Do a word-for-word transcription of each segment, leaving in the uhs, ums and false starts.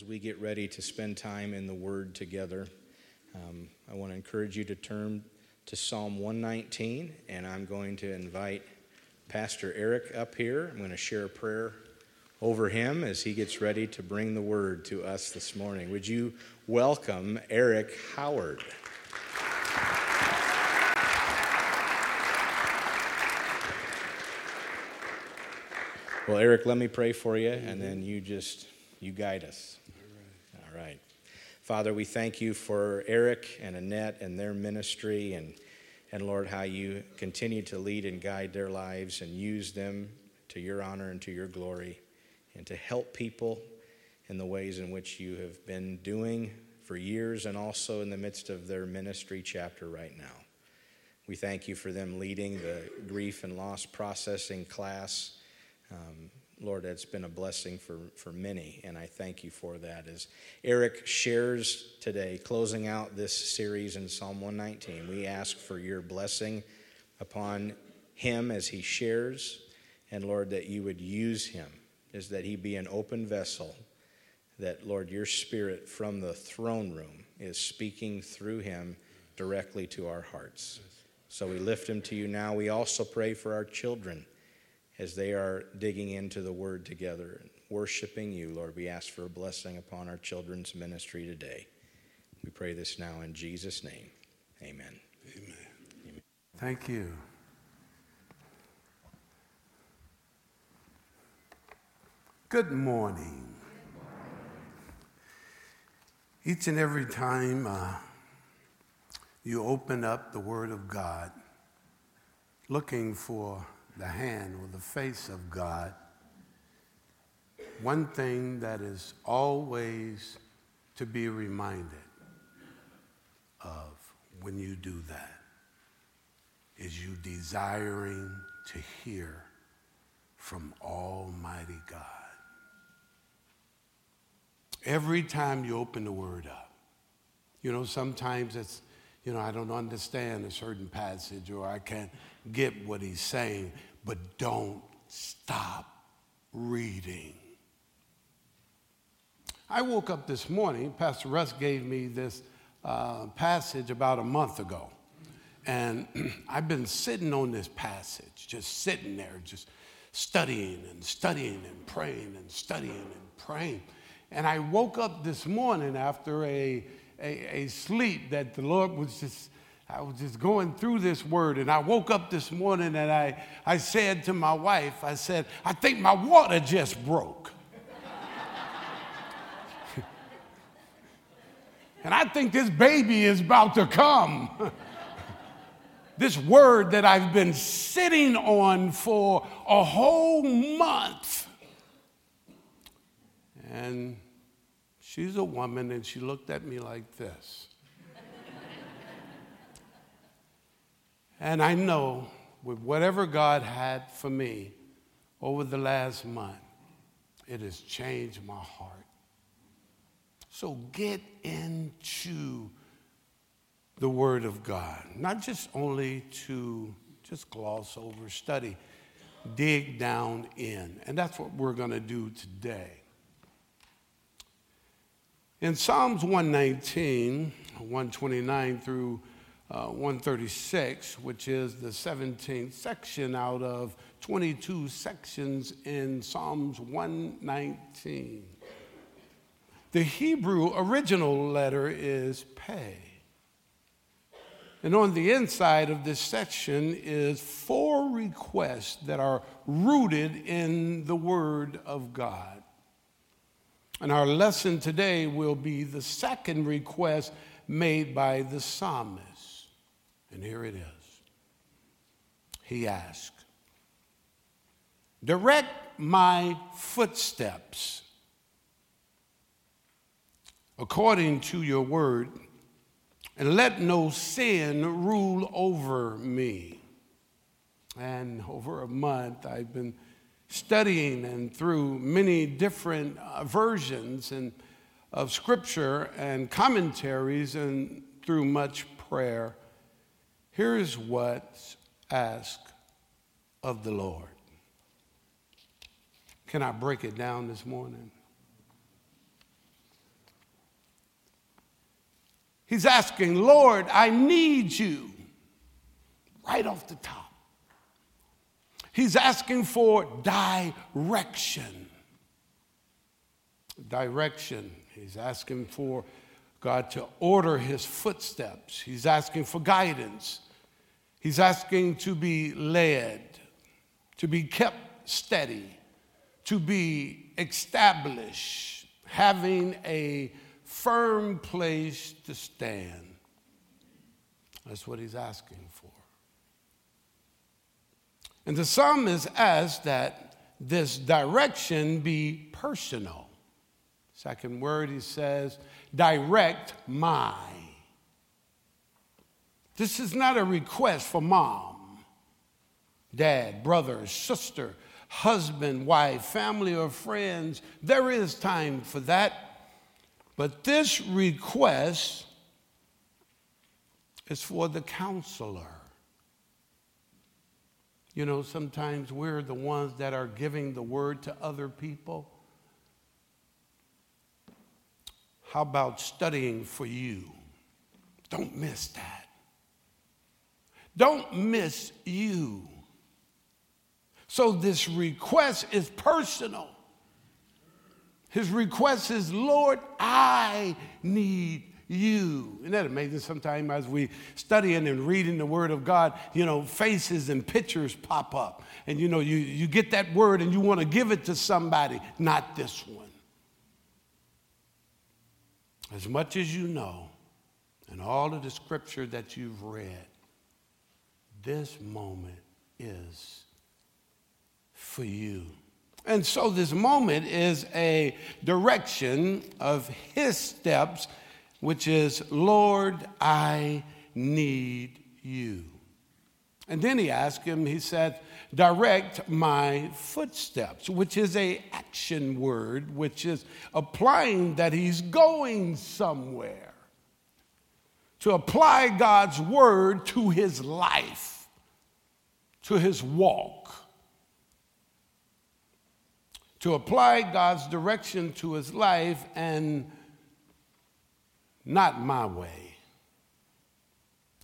as we get ready to spend time in the Word together, um, I want to encourage you to turn to Psalm one nineteen, and I'm going to invite Pastor Eric up here. I'm going to share a prayer over him as he gets ready to bring the Word to us this morning. Would you welcome Eric Howard? Well, Eric, let me pray for you, and then you just, you guide us. All right. All right. Father, we thank you for Eric and Annette and their ministry, and, and Lord, how you continue to lead and guide their lives and use them to your honor and to your glory, and to help people in the ways in which you have been doing for years and also in the midst of their ministry chapter right now. We thank you for them leading the grief and loss processing class. Um, Lord, that's been a blessing for, for many, and I thank you for that. As Eric shares today, closing out this series in Psalm one nineteen, we ask for your blessing upon him as he shares, and Lord, that you would use him, is that he be an open vessel, that, Lord, your Spirit from the throne room is speaking through him directly to our hearts. So we lift him to you now. We also pray for our children as they are digging into the Word together and worshiping you, Lord. We ask for a blessing upon our children's ministry today. We pray this now in Jesus' name. Amen. Amen. Amen. Thank you. Good morning. Each and every time uh, you open up the Word of God, looking for the hand or the face of God, one thing that is always to be reminded of when you do that is you desiring to hear from Almighty God. Every time you open the Word up, you know, sometimes it's, you know, I don't understand a certain passage, or I can't get what he's saying, but don't stop reading. I woke up this morning. Pastor Russ gave me this uh, passage about a month ago, and I've been sitting on this passage, just sitting there, just studying and studying and praying and studying and praying. And I woke up this morning after a A, a sleep that the Lord was just, I was just going through this Word. And I woke up this morning and I, I said to my wife, I said, I think my water just broke. And I think this baby is about to come. This Word that I've been sitting on for a whole month. And she's a woman, and she looked at me like this. And I know with whatever God had for me over the last month, it has changed my heart. So get into the Word of God, not just only to just gloss over, study, dig down in. And that's what we're going to do today. In Psalms one nineteen, one twenty-nine through uh, one thirty-six, which is the seventeenth section out of twenty-two sections in Psalms one nineteen, the Hebrew original letter is Pe. And on the inside of this section is four requests that are rooted in the Word of God. And our lesson today will be the second request made by the psalmist. And here it is. He asked, direct my footsteps according to your word, and let no sin rule over me. And over a month, I've been studying and through many different uh, versions and of scripture and commentaries and through much prayer, here's what's asked of the Lord. Can I break it down this morning? He's asking, Lord, I need you right off the top. He's asking for direction. Direction. He's asking for God to order his footsteps. He's asking for guidance. He's asking to be led, to be kept steady, to be established, having a firm place to stand. That's what he's asking for. And the psalmist asks that this direction be personal. Second word, he says, direct my. This is not a request for mom, dad, brother, sister, husband, wife, family, or friends. There is time for that. But this request is for the counselor. You know, sometimes we're the ones that are giving the word to other people. How about studying for you? Don't miss that. Don't miss you. So this request is personal. His request is, Lord, I need you. Isn't that amazing? Sometimes as we studying and reading the Word of God, you know, faces and pictures pop up. And, you know, you, you get that word and you want to give it to somebody. Not this one. As much as you know, and all of the scripture that you've read, this moment is for you. And so this moment is a direction of his steps, which is, Lord, I need you. And then he asked him, he said, direct my footsteps, which is an action word, which is applying that he's going somewhere. To apply God's word to his life, to his walk. To apply God's direction to his life and not my way.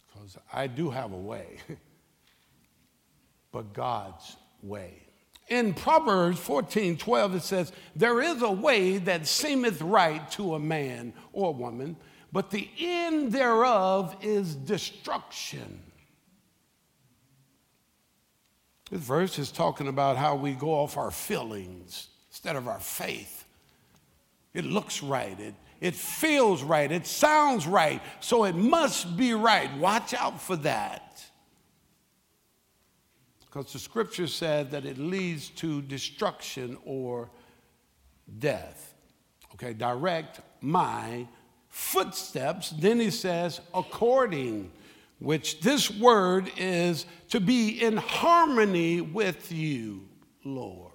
Because I do have a way. But God's way. In Proverbs fourteen twelve, it says, there is a way that seemeth right to a man or woman, but the end thereof is destruction. This verse is talking about how we go off our feelings instead of our faith. It looks right. It, it feels right. It sounds right. So it must be right. Watch out for that. Because the scripture said that it leads to destruction or death. Okay, direct my footsteps. Then he says, according, which this word is to be in harmony with you, Lord.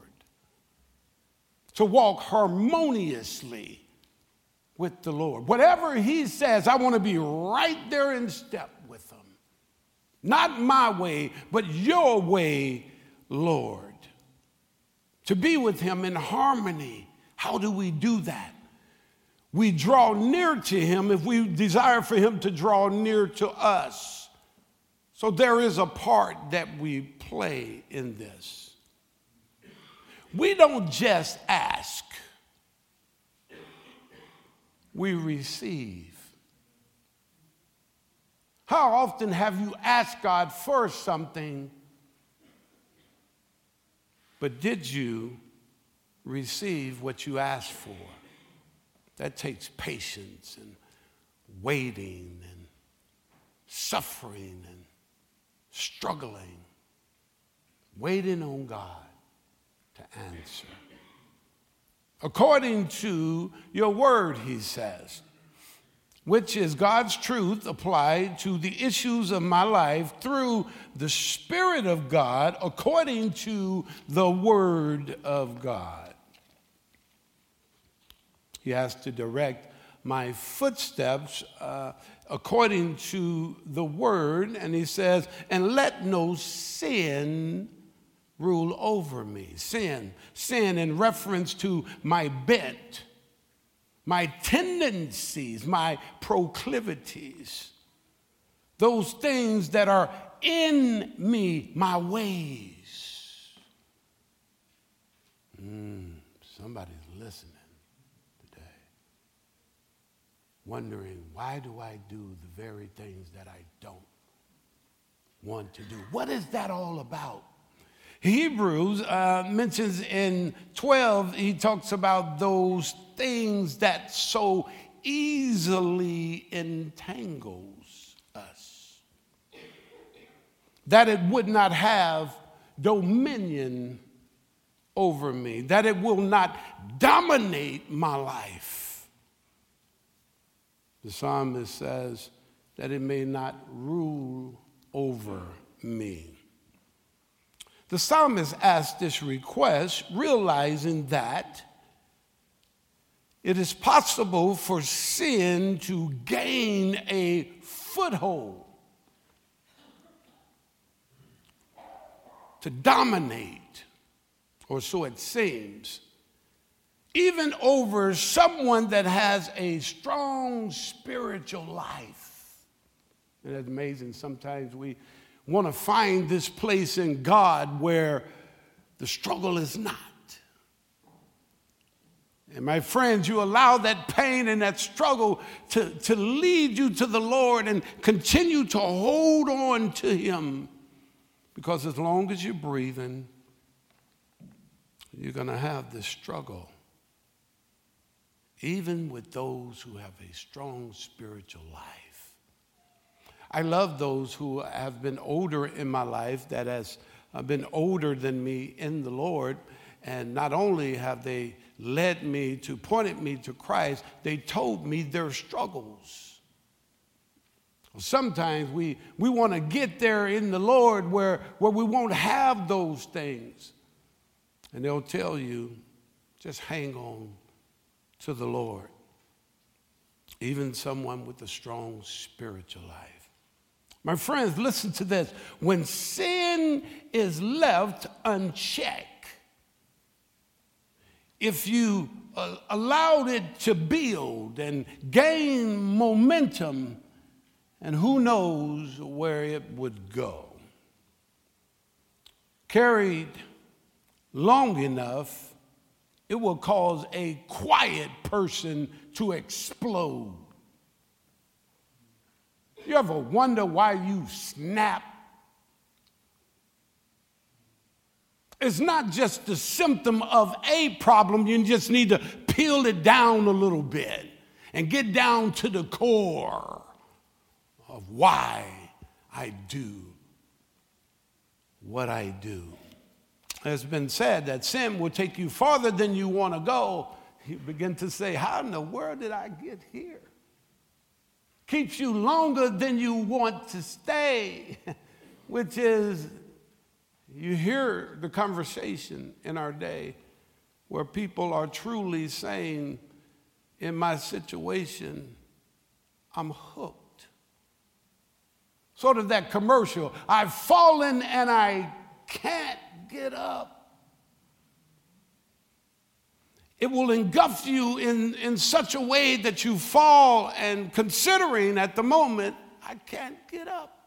To walk harmoniously with the Lord. Whatever he says, I want to be right there in step with him. Not my way, but your way, Lord. To be with him in harmony. How do we do that? We draw near to him if we desire for him to draw near to us. So there is a part that we play in this. We don't just ask. We receive. How often have you asked God for something, but did you receive what you asked for? That takes patience and waiting and suffering and struggling, waiting on God to answer. According to your word, he says, which is God's truth applied to the issues of my life through the Spirit of God according to the Word of God. He has to direct my footsteps uh, according to the Word, and he says, and let no sin rule over me. Sin, sin in reference to my bent, my tendencies, my proclivities, those things that are in me, my ways. Mm, somebody's listening today, wondering, why do I do the very things that I don't want to do? What is that all about? Hebrews uh, mentions in twelve, he talks about those things that so easily entangles us, that it would not have dominion over me, that it will not dominate my life. The psalmist says that it may not rule over me. The psalmist asked this request, realizing that it is possible for sin to gain a foothold, to dominate, or so it seems, even over someone that has a strong spiritual life. And that's amazing. Sometimes we want to find this place in God where the struggle is not. And my friends, you allow that pain and that struggle to, to lead you to the Lord, and continue to hold on to him, because as long as you're breathing, you're going to have this struggle, even with those who have a strong spiritual life. I love those who have been older in my life, that has been older than me in the Lord. And not only have they led me to, pointed me to Christ, they told me their struggles. Sometimes we, we want to get there in the Lord where, where we won't have those things. And they'll tell you, just hang on to the Lord. Even someone with a strong spiritual life. My friends, listen to this. When sin is left unchecked, if you uh, allowed it to build and gain momentum, and who knows where it would go. Carried long enough, it will cause a quiet person to explode. You ever wonder why you snap? It's not just the symptom of a problem. You just need to peel it down a little bit and get down to the core of why I do what I do. It's been said that sin will take you farther than you want to go. You begin to say, how in the world did I get here? Keeps you longer than you want to stay, which is, you hear the conversation in our day where people are truly saying, in my situation, I'm hooked. Sort of that commercial, I've fallen and I can't get up. It will engulf you in, in such a way that you fall, and considering at the moment, I can't get up.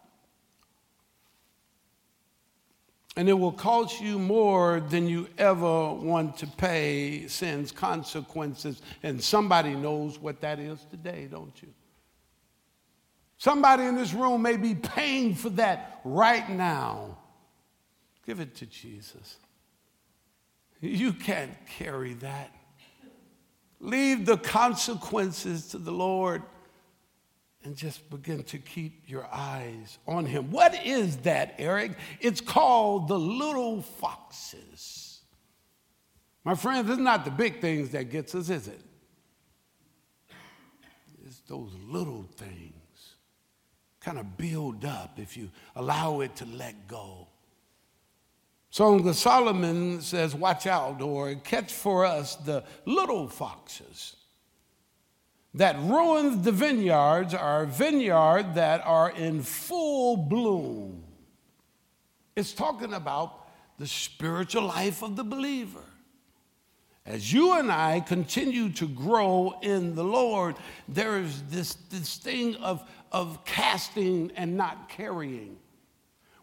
And it will cost you more than you ever want to pay, sin's consequences. And somebody knows what that is today, don't you? Somebody in this room may be paying for that right now. Give it to Jesus. You can't carry that. Leave the consequences to the Lord and just begin to keep your eyes on him. What is that, Eric? It's called the little foxes. My friends, it's not the big things that gets us, is it? It's those little things. Kind of build up if you allow it to let go. Song of Solomon says, watch out, or catch for us the little foxes that ruins the vineyards, our vineyard that are in full bloom. It's talking about the spiritual life of the believer. As you and I continue to grow in the Lord, there is this, this thing of, of casting and not carrying.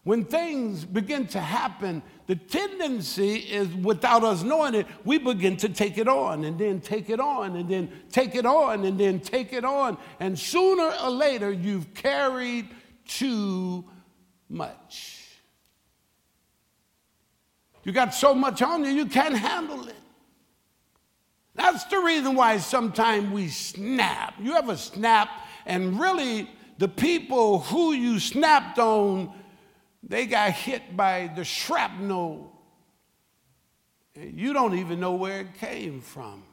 When things begin to happen, the tendency is, without us knowing it, we begin to take it on and then take it on and then take it on and then take it on. And sooner or later, you've carried too much. You got so much on you, you can't handle it. That's the reason why sometimes we snap. You ever snap, and really the people who you snapped on, they got hit by the shrapnel. And you don't even know where it came from.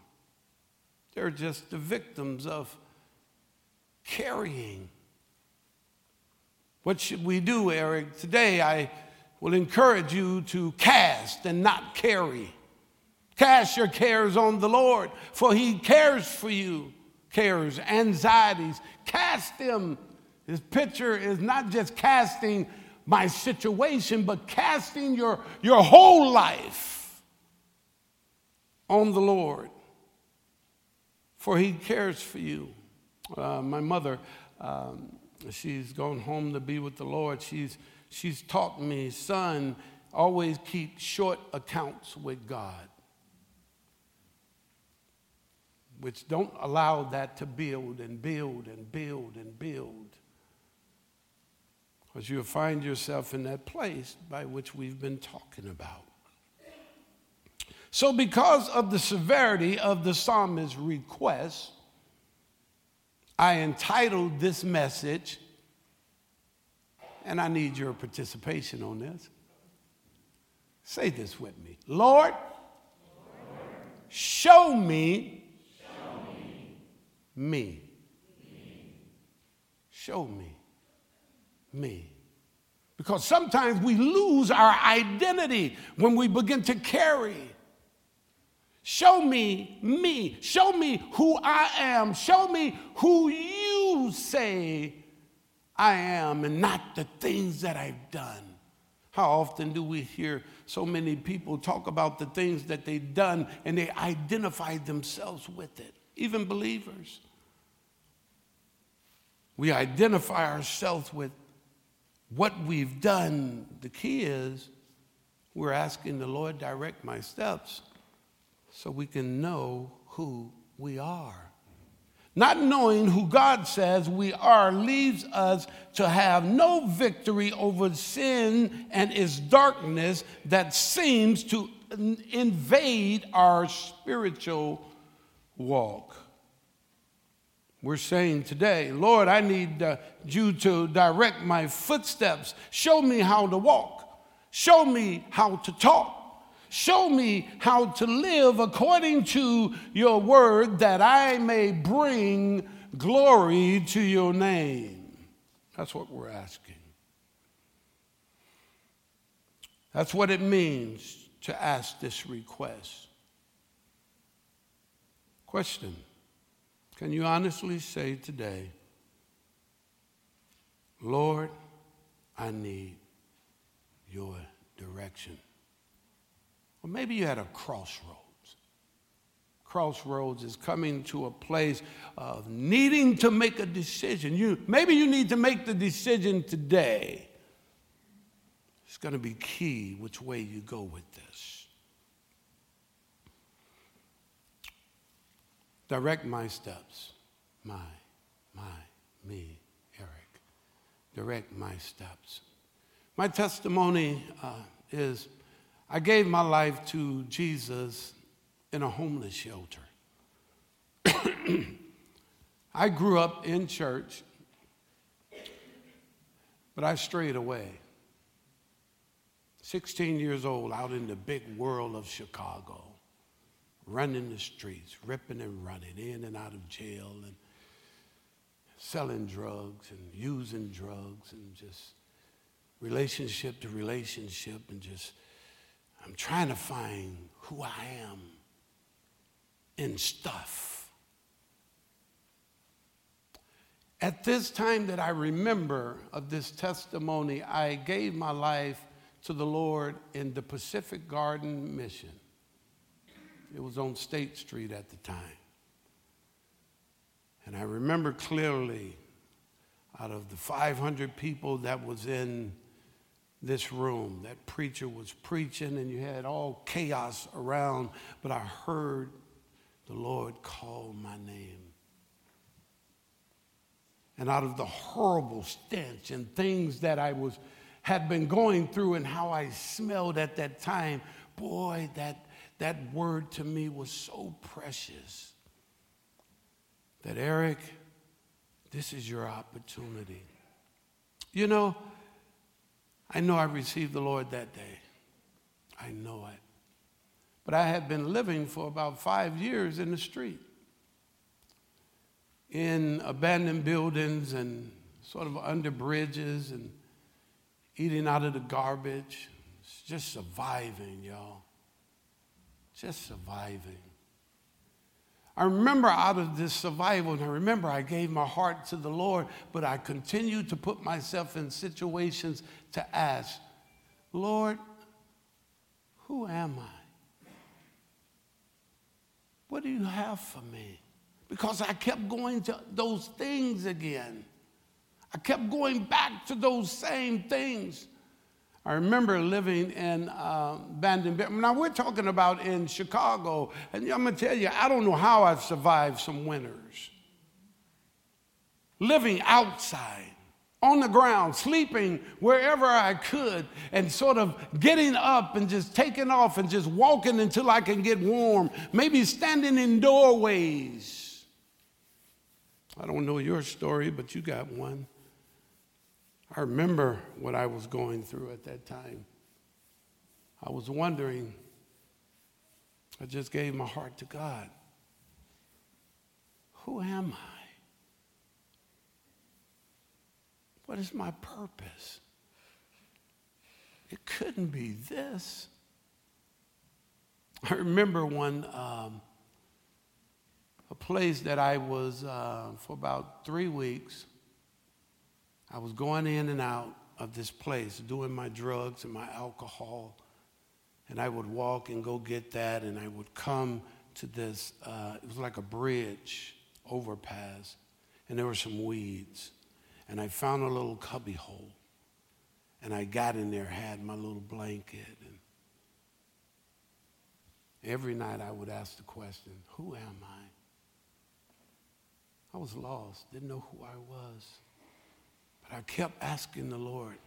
They're just the victims of carrying. What should we do, Eric? Today I will encourage you to cast and not carry. Cast your cares on the Lord, for he cares for you. Cares, anxieties, cast them. This picture is not just casting my situation, but casting your, your whole life on the Lord, for he cares for you. Uh, my mother, um, she's gone home to be with the Lord. She's, she's taught me, son, always keep short accounts with God, which don't allow that to build and build and build and build. Because you'll find yourself in that place by which we've been talking about. So because of the severity of the psalmist's request, I entitled this message, and I need your participation on this. Say this with me. Lord, Lord. show me Me. me. Show me. Me. Because sometimes we lose our identity when we begin to carry. Show me me. Show me who I am. Show me who you say I am, and not the things that I've done. How often do we hear so many people talk about the things that they've done and they identify themselves with it, even believers? We identify ourselves with what we've done. The key is we're asking the Lord, direct my steps, so we can know who we are. Not knowing who God says we are leaves us to have no victory over sin and its darkness that seems to invade our spiritual walk. We're saying today, Lord, I need uh, you to direct my footsteps. Show me how to walk. Show me how to talk. Show me how to live according to your word, that I may bring glory to your name. That's what we're asking. That's what it means to ask this request. Question. Can you honestly say today, Lord, I need your direction? Or maybe you're at a crossroads. Crossroads is coming to a place of needing to make a decision. You, maybe you need to make the decision today. It's going to be key which way you go with this. Direct my steps. My, my, me, Eric. Direct my steps. My testimony uh, is I gave my life to Jesus in a homeless shelter. I grew up in church, but I strayed away. sixteen years old, out in the big world of Chicago, running the streets, ripping and running, in and out of jail, and selling drugs and using drugs, and just relationship to relationship, and just, I'm trying to find who I am in stuff. At this time that I remember of this testimony, I gave my life to the Lord in the Pacific Garden Mission. It was on State Street at the time. And I remember clearly, out of the five hundred people that was in this room, that preacher was preaching, and you had all chaos around, but I heard the Lord call my name. And out of the horrible stench and things that I was had been going through and how I smelled at that time, boy, that, that word to me was so precious. That, Eric, this is your opportunity. You know, I know I received the Lord that day. I know it. But I had been living for about five years in the street, in abandoned buildings and sort of under bridges and eating out of the garbage. It's just surviving, y'all. Just surviving. I remember out of this survival, and I remember I gave my heart to the Lord, but I continued to put myself in situations to ask, Lord, who am I? What do you have for me? Because I kept going to those things again. I kept going back to those same things. I remember living in uh, abandoned. Now, we're talking about in Chicago, and I'm going to tell you, I don't know how I've survived some winters. Living outside, on the ground, sleeping wherever I could, and sort of getting up and just taking off and just walking until I can get warm, maybe standing in doorways. I don't know your story, but you got one. I remember what I was going through at that time. I was wondering, I just gave my heart to God. Who am I? What is my purpose? It couldn't be this. I remember one, um, a place that I was uh, for about three weeks. I was going in and out of this place, doing my drugs and my alcohol, and I would walk and go get that, and I would come to this, uh, it was like a bridge overpass, and there were some weeds, and I found a little cubby hole, and I got in there, had my little blanket, and every night I would ask the question, who am I? I was lost, didn't know who I was. I kept asking the Lord,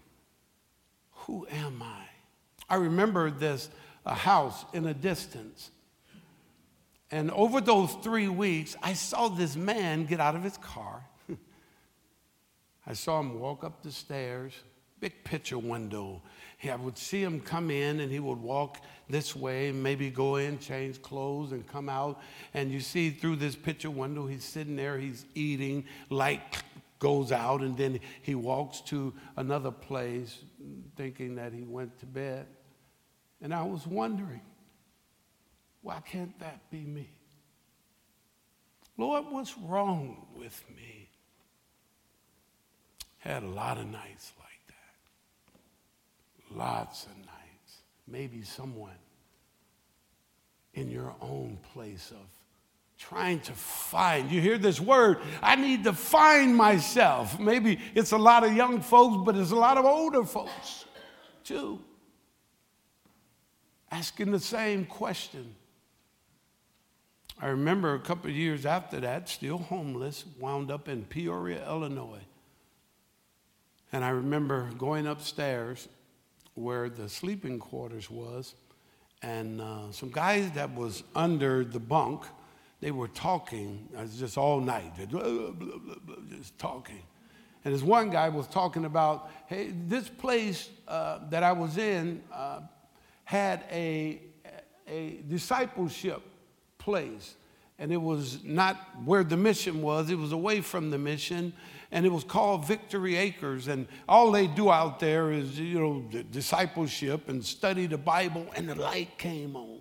who am I? I remember this a house in a distance. And over those three weeks, I saw this man get out of his car. I saw him walk up the stairs, big picture window. I would see him come in, and he would walk this way, maybe go in, change clothes, and come out. And you see through this picture window, he's sitting there, he's eating, like goes out, and then he walks to another place thinking that he went to bed. And I was wondering, why can't that be me? Lord, what's wrong with me? Had a lot of nights like that. Lots of nights. Maybe someone in your own place of trying to find. You hear this word, I need to find myself. Maybe it's a lot of young folks, but it's a lot of older folks too. Asking the same question. I remember a couple of years after that, still homeless, wound up in Peoria, Illinois. And I remember going upstairs where the sleeping quarters was, and uh, some guys that was under the bunk, they were talking, it was just all night, just talking. And this one guy was talking about, hey, this place uh, that I was in uh, had a, a discipleship place. And it was not where the mission was, it was away from the mission. And it was called Victory Acres. And all they do out there is, you know, discipleship and study the Bible, and the light came on.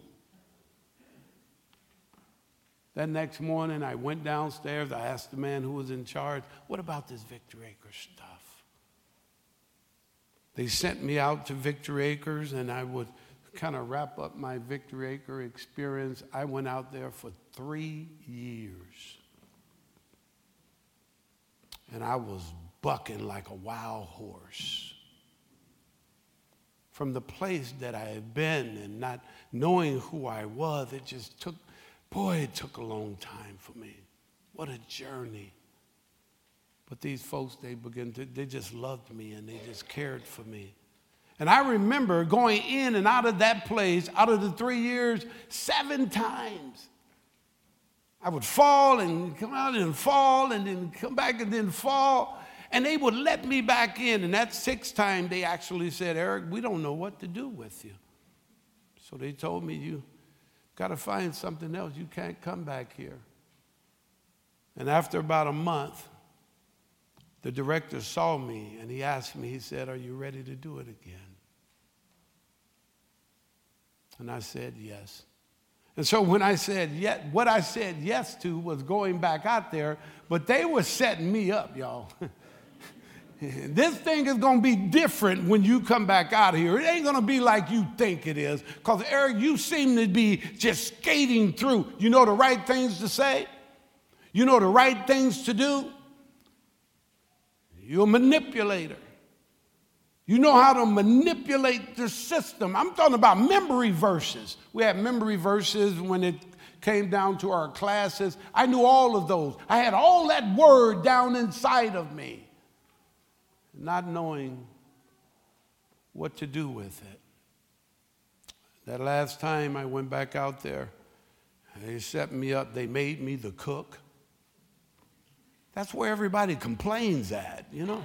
That next morning, I went downstairs. I asked the man who was in charge, what about this Victory Acres stuff? They sent me out to Victory Acres, and I would kind of wrap up my Victory Acre experience, I went out there for three years. And I was bucking like a wild horse. From the place that I had been and not knowing who I was, it just took, boy, it took a long time for me. What a journey. But these folks, they began to, they just loved me and they just cared for me. And I remember going in and out of that place, out of the three years, seven times. I would fall and come out and fall and then come back and then fall. And they would let me back in. And that sixth time, they actually said, Eric, we don't know what to do with you. So they told me, you got to find something else. You can't come back here. And after about a month, the director saw me and he asked me, he said, are you ready to do it again? And I said, yes. And so when I said, yes, what I said yes to was going back out there, but they were setting me up, y'all. This thing is going to be different when you come back out of here. It ain't going to be like you think it is, because, Eric, you seem to be just skating through. You know the right things to say. You know the right things to do. You're a manipulator. You know how to manipulate the system. I'm talking about memory verses. We had memory verses when it came down to our classes. I knew all of those. I had all that word down inside of me, not knowing what to do with it. That last time I went back out there, they set me up. They made me the cook. That's where everybody complains at, you know.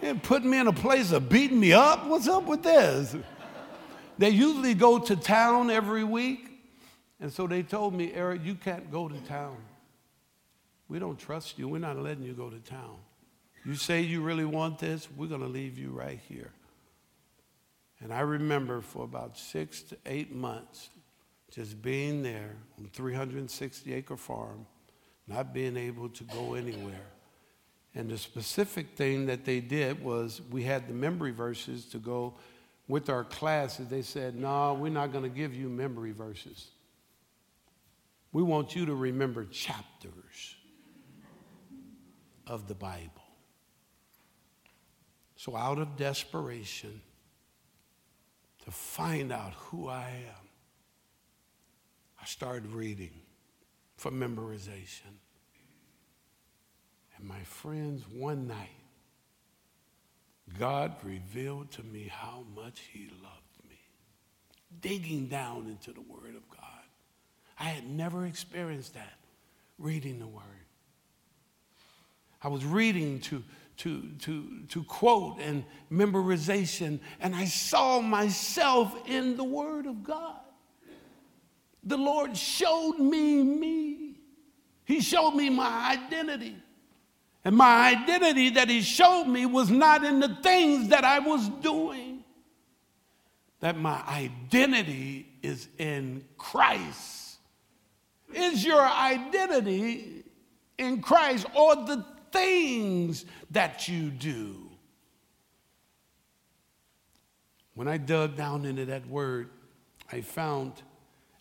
And putting me in a place of beating me up? What's up with this? They usually go to town every week. And so they told me, Eric, you can't go to town. We don't trust you. We're not letting you go to town. You say you really want this, we're going to leave you right here. And I remember for about six to eight months just being there on a three hundred sixty acre farm, not being able to go anywhere. And the specific thing that they did was we had the memory verses to go with our classes. They said, no, we're not going to give you memory verses. We want you to remember chapters of the Bible. So out of desperation to find out who I am, I started reading for memorization. And my friends, one night, God revealed to me how much he loved me. Digging down into the Word of God. I had never experienced that, reading the Word. I was reading to, to, to, to quote and memorization, and I saw myself in the Word of God. The Lord showed me me. He showed me my identity. And my identity that he showed me was not in the things that I was doing. That my identity is in Christ. Is your identity in Christ or the things that you do? When I dug down into that word, I found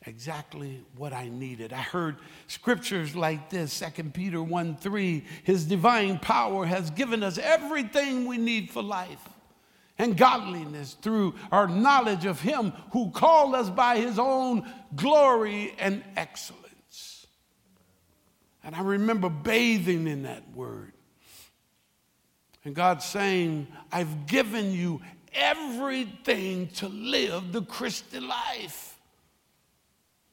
exactly what I needed. I heard scriptures like this, Second Peter one three, his divine power has given us everything we need for life and godliness through our knowledge of him who called us by his own glory and excellence. And I remember bathing in that word. And God saying, I've given you everything to live the Christian life.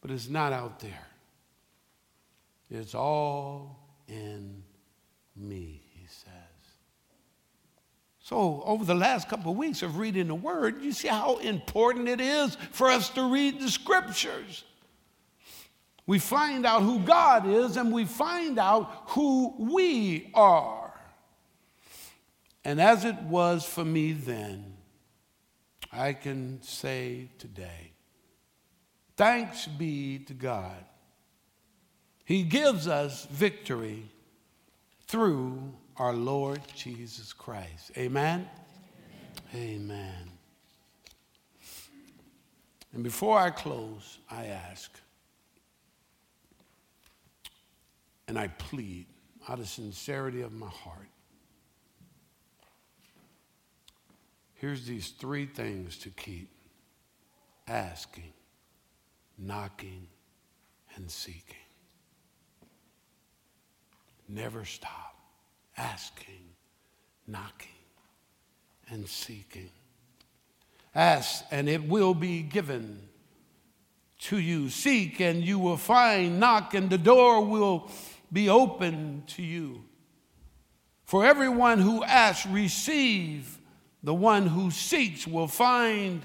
But it's not out there. It's all in me, he says. So over the last couple of weeks of reading the Word, you see how important it is for us to read the Scriptures. We find out who God is and we find out who we are. And as it was for me then, I can say today, thanks be to God. He gives us victory through our Lord Jesus Christ. Amen? Amen? Amen. And before I close, I ask, and I plead out of sincerity of my heart. Here's these three things to keep: asking, knocking, and seeking. Never stop asking, knocking, and seeking. Ask, and it will be given to you. Seek, and you will find. Knock, and the door will be open to you. For everyone who asks, receive. The one who seeks will find.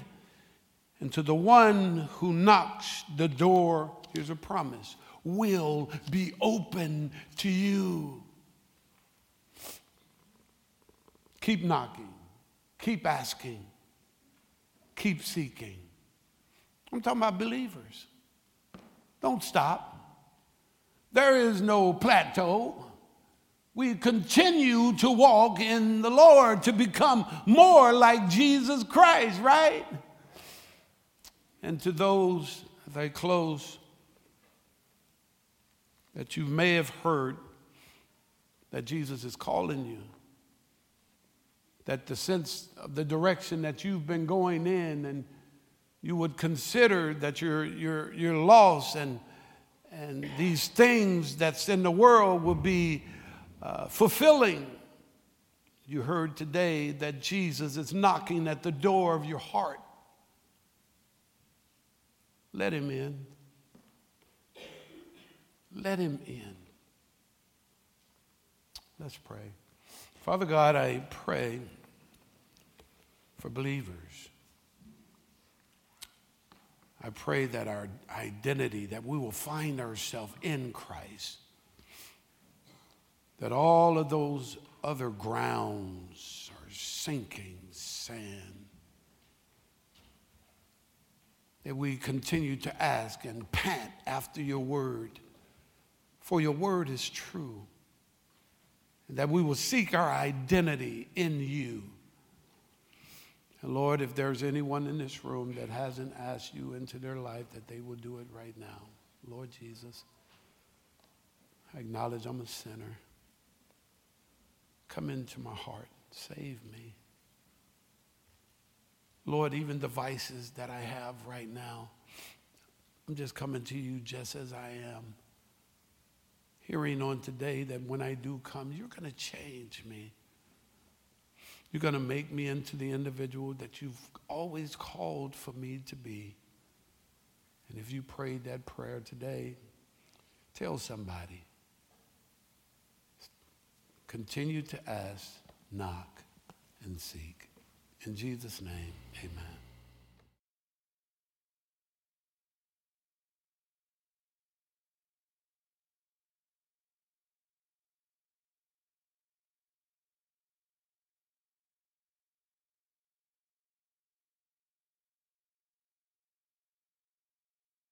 And to the one who knocks, the door, here's a promise, will be open to you. Keep knocking. Keep asking. Keep seeking. I'm talking about believers. Don't stop. There is no plateau. We continue to walk in the Lord to become more like Jesus Christ, right? And to those, as I close, that you may have heard that Jesus is calling you, that the sense of the direction that you've been going in, and you would consider that you're you're you're lost, and and these things that's in the world will be uh, fulfilling. You heard today that Jesus is knocking at the door of your heart. Let him in. Let him in. Let's pray. Father God, I pray for believers. I pray that our identity, that we will find ourselves in Christ, that all of those other grounds are sinking sand, that we continue to ask and pant after your word, for your word is true, that we will seek our identity in you. And Lord, if there's anyone in this room that hasn't asked you into their life, that they will do it right now. Lord Jesus, I acknowledge I'm a sinner. Come into my heart. Save me. Lord, even the vices that I have right now, I'm just coming to you just as I am. Hearing on today that when I do come, you're going to change me. You're going to make me into the individual that you've always called for me to be. And if you prayed that prayer today, tell somebody. Continue to ask, knock, and seek. In Jesus' name, amen.